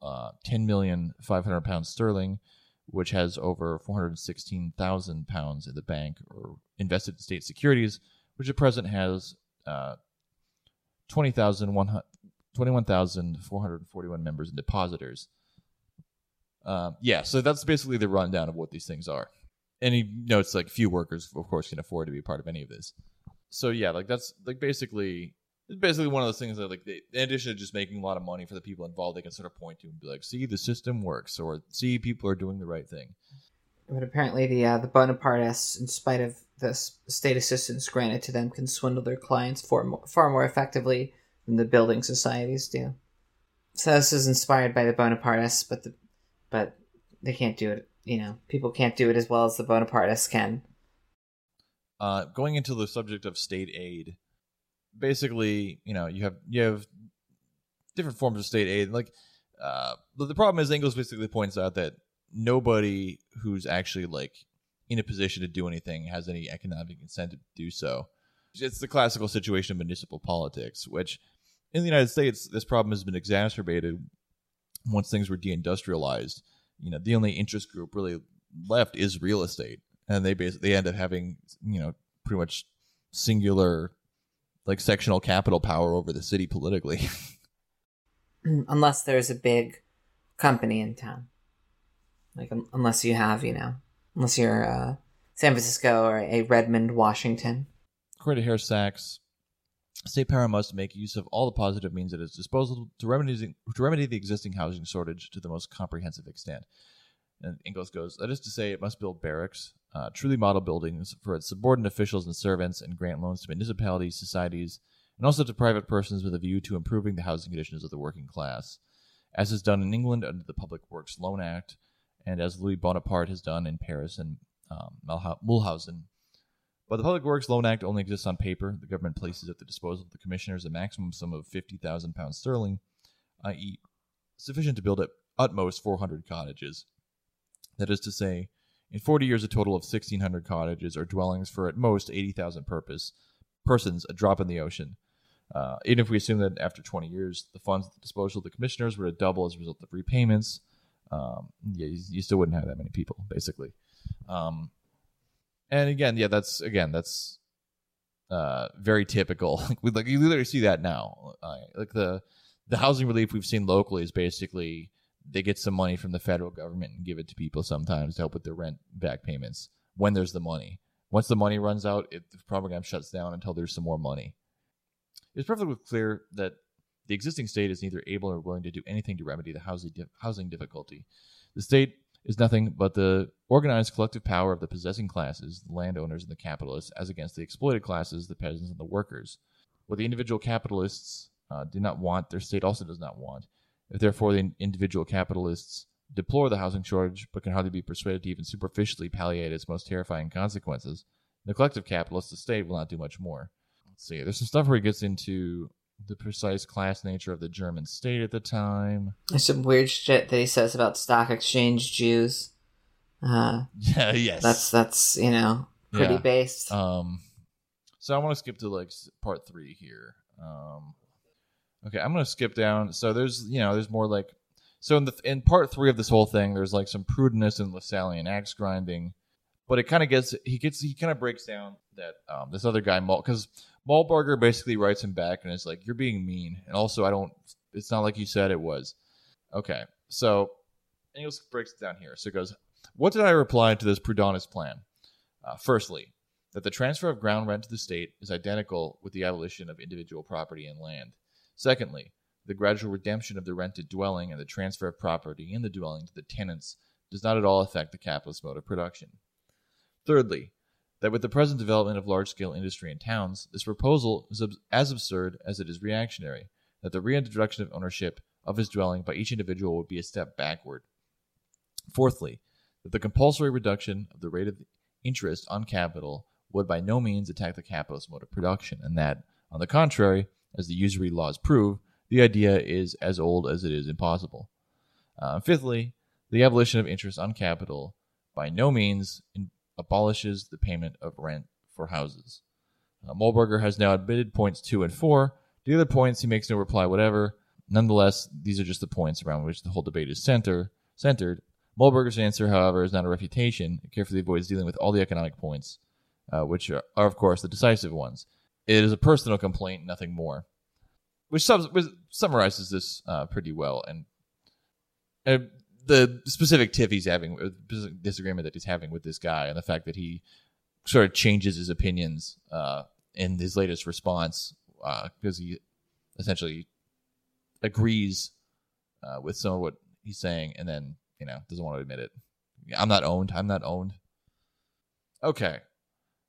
£10,500,000 sterling, which has over £416,000 in the bank or invested in state securities, which at present has 21,441 members and depositors. So that's basically the rundown of what these things are. And he notes like few workers, of course, can afford to be part of any of this. So yeah, like that's like basically one of those things that like they, in addition to just making a lot of money for the people involved, they can sort of point to and be like, see, the system works, or see, people are doing the right thing. But apparently the Bonapartists, in spite of the state assistance granted to them, can swindle their clients far more effectively than the building societies do. So this is inspired by the Bonapartists, but they can't do it, people can't do it as well as the Bonapartists can. Going into the subject of state aid, basically, you know, you have different forms of state aid. Like, the problem is Engels basically points out that nobody who's actually like in a position to do anything has any economic incentive to do so. It's the classical situation of municipal politics, which in the United States, this problem has been exacerbated once things were deindustrialized. You know, the only interest group really left is real estate, and they end up having, you know, pretty much singular, like, sectional capital power over the city politically. Unless there's a big company in town. Like, unless you have, you know, unless you're San Francisco or a Redmond, Washington. According to Harris Sachs, state power must make use of all the positive means at its disposal to remedy the existing housing shortage to the most comprehensive extent. And Engels goes, that is to say, it must build barracks, truly model buildings for its subordinate officials and servants, and grant loans to municipalities, societies, and also to private persons with a view to improving the housing conditions of the working class, as is done in England under the Public Works Loan Act, and as Louis Bonaparte has done in Paris and Mulhausen. But the Public Works Loan Act only exists on paper. The government places at the disposal of the commissioners a maximum sum of £50,000, i.e., sufficient to build at utmost 400 cottages. That is to say, in 40 years, a total of 1,600 cottages or dwellings for at most 80,000 persons, a drop in the ocean. Even if we assume that after 20 years, the funds at the disposal of the commissioners were to double as a result of repayments, you still wouldn't have that many people, basically. And again, yeah, that's very typical. Like you literally see that now. Like the housing relief we've seen locally is basically they get some money from the federal government and give it to people sometimes to help with their rent back payments when there's the money. Once the money runs out, the program shuts down until there's some more money. It's perfectly clear that the existing state is neither able or willing to do anything to remedy the housing difficulty. The state is nothing but the organized collective power of the possessing classes, the landowners and the capitalists, as against the exploited classes, the peasants and the workers. What the individual capitalists do not want, their state also does not want. If therefore the individual capitalists deplore the housing shortage, but can hardly be persuaded to even superficially palliate its most terrifying consequences, the collective capitalists, the state, will not do much more. Let's see, there's some stuff where he gets into the precise class nature of the German state at the time. There's some weird shit that he says about stock exchange Jews. Yes. That's you know, pretty based. So I want to skip to like part 3 here. Okay, I'm going to skip down. So there's more like, so in part 3 of this whole thing, there's like some Proudhonist and Lassallian axe grinding, but it kind of he kind of breaks down that this other guy, because Mollberger basically writes him back and is like, you're being mean. And also, it's not like you said it was. Okay. So Engels breaks it down here. So it goes, what did I reply to this Proudhonist plan? Firstly, that the transfer of ground rent to the state is identical with the abolition of individual property and land. Secondly, the gradual redemption of the rented dwelling and the transfer of property in the dwelling to the tenants does not at all affect the capitalist mode of production. Thirdly, that with the present development of large-scale industry in towns, this proposal is as absurd as it is reactionary, that the reintroduction of ownership of his dwelling by each individual would be a step backward. Fourthly, that the compulsory reduction of the rate of interest on capital would by no means attack the capitalist mode of production, and that, on the contrary, as the usury laws prove, the idea is as old as it is impossible. Fifthly, the abolition of interest on capital by no means abolishes the payment of rent for houses. Mollberger has now admitted points 2 and 4. To the other points, he makes no reply whatever. Nonetheless, these are just the points around which the whole debate is centered. Mollberger's answer, however, is not a refutation. It carefully avoids dealing with all the economic points, which are, of course, the decisive ones. It is a personal complaint, nothing more, which summarizes this pretty well. And the specific tiff he's having, the disagreement that he's having with this guy, and the fact that he sort of changes his opinions in his latest response because he essentially agrees with some of what he's saying, and then, you know, doesn't want to admit it. I'm not owned. Okay.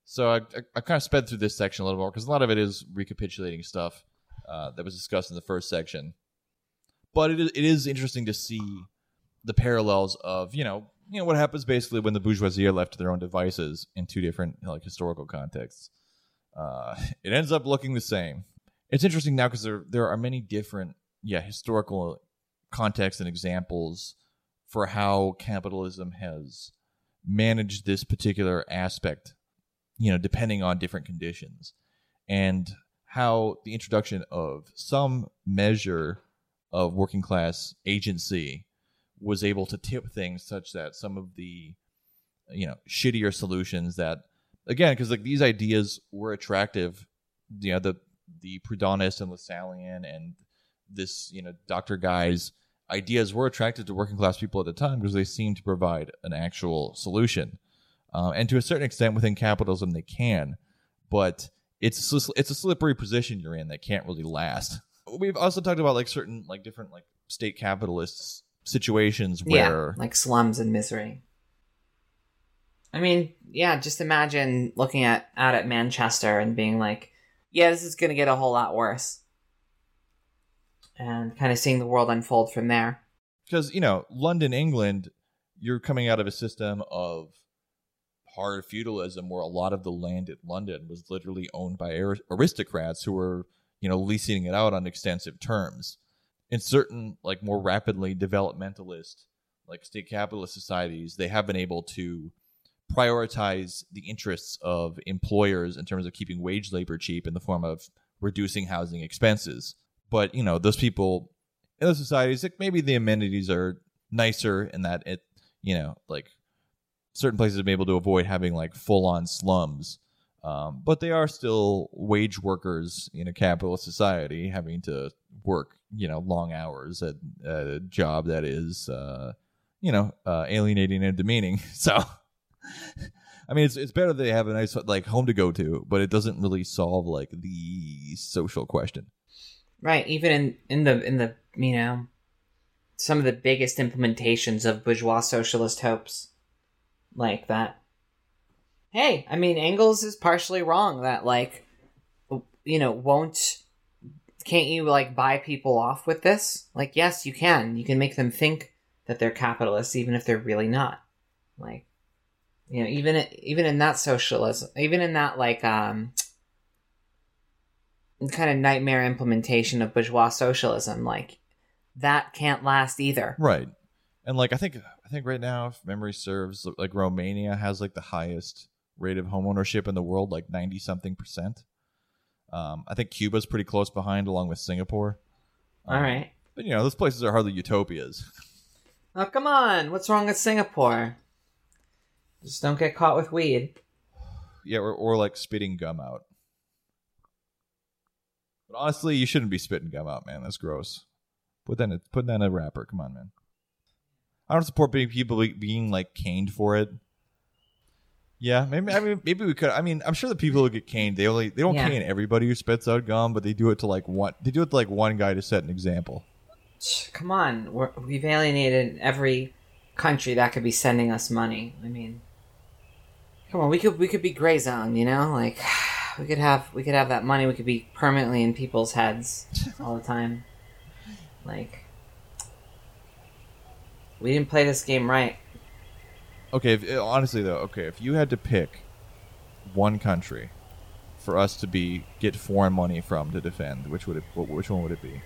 So I kind of sped through this section a little more because a lot of it is recapitulating stuff that was discussed in the first section. But it is interesting to see the parallels of, you know what happens basically when the bourgeoisie are left to their own devices in two different, like, historical contexts. It ends up looking the same. It's interesting now because there are many different historical contexts and examples for how capitalism has managed this particular aspect, depending on different conditions, and how the introduction of some measure of working class agency was able to tip things such that some of the shittier solutions that, again, because like these ideas were attractive, the Proudhonist and Lassallian and this Dr. Guy's ideas were attractive to working class people at the time because they seemed to provide an actual solution, and to a certain extent within capitalism they can, but it's a slippery position you're in that can't really last. We've also talked about certain different state capitalist situations where slums and misery. I mean, just imagine looking out at Manchester and being like, yeah, this is going to get a whole lot worse. And kind of seeing the world unfold from there. Because, London, England, you're coming out of a system of hard feudalism where a lot of the land in London was literally owned by aristocrats who were, leasing it out on extensive terms. In certain, more rapidly developmentalist, state capitalist societies, they have been able to prioritize the interests of employers in terms of keeping wage labor cheap in the form of reducing housing expenses. But, those people in those societies, maybe the amenities are nicer in that it, certain places have been able to avoid having full-on slums. But they are still wage workers in a capitalist society having to work, long hours at a job that is, alienating and demeaning. So... I mean, it's better that they have a nice home to go to, but it doesn't really solve the social question, right? Even in the some of the biggest implementations of bourgeois socialist hopes like that. Hey, I mean, Engels is partially wrong that can't you buy people off with this? Yes, you can. You can make them think that they're capitalists, even if they're really not. Even in that socialism, even in that kind of nightmare implementation of bourgeois socialism, that can't last either. Right. And I think right now, if memory serves, Romania has the highest rate of homeownership in the world, 90-something%. I think Cuba's pretty close behind, along with Singapore. All right. But those places are hardly utopias. Oh, come on! What's wrong with Singapore? Just don't get caught with weed. Yeah, or spitting gum out. But honestly, you shouldn't be spitting gum out, man. That's gross. Put that in a wrapper. Come on, man. I don't support people being caned for it. Yeah, maybe we could. I mean, I'm sure the people who get caned, they don't cane everybody who spits out gum, but they do it to one guy to set an example. Come on, we've alienated every country that could be sending us money. I mean, come on, we could be gray zone, we could have that money, we could be permanently in people's heads all the time. We didn't play this game right. Okay, if you had to pick one country for us to get foreign money from to defend, which one would it be?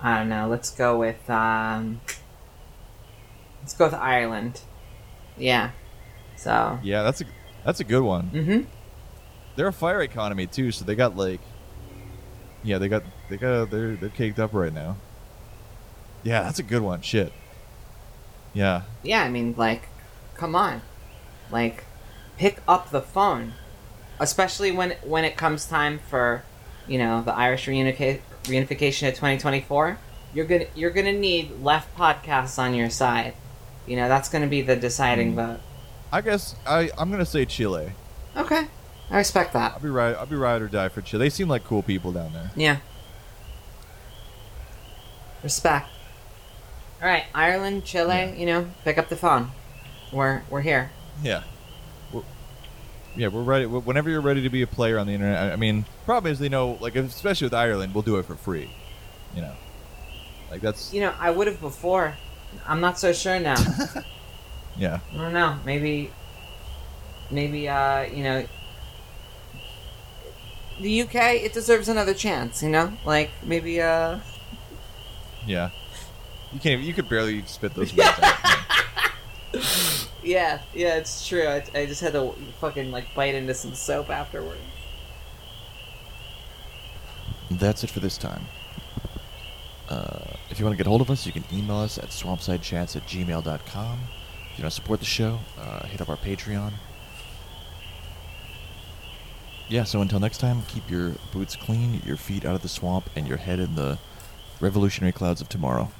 I don't know. Let's go with Ireland. Yeah. So. Yeah, that's a good one. Mm-hmm. They're a fire economy too, so they got they're caked up right now. Yeah, that's a good one. Shit. Yeah. Yeah, I mean, come on, pick up the phone, especially when it comes time for, the Irish reunification of 2024. You're gonna need left podcasts on your side. That's going to be the deciding vote. I guess I'm going to say Chile. Okay. I respect that. I'll be ride or die for Chile. They seem like cool people down there. Yeah. Respect. All right, Ireland, Chile, pick up the phone. We're here. Yeah. We're ready. Whenever you're ready to be a player on the internet. I mean, problem is they know, especially with Ireland, we'll do it for free. That's... I would have before. I'm not so sure now. Yeah. I don't know. Maybe the UK, it deserves another chance, you know? Like, maybe, Yeah. You could barely spit those words out. Yeah, it's true. I just had to fucking, like, bite into some soap afterward. That's it for this time. If you want to get hold of us, you can email us at swampsidechats@gmail.com. If you want to support the show, hit up our Patreon. Yeah, so until next time, keep your boots clean, your feet out of the swamp, and your head in the revolutionary clouds of tomorrow.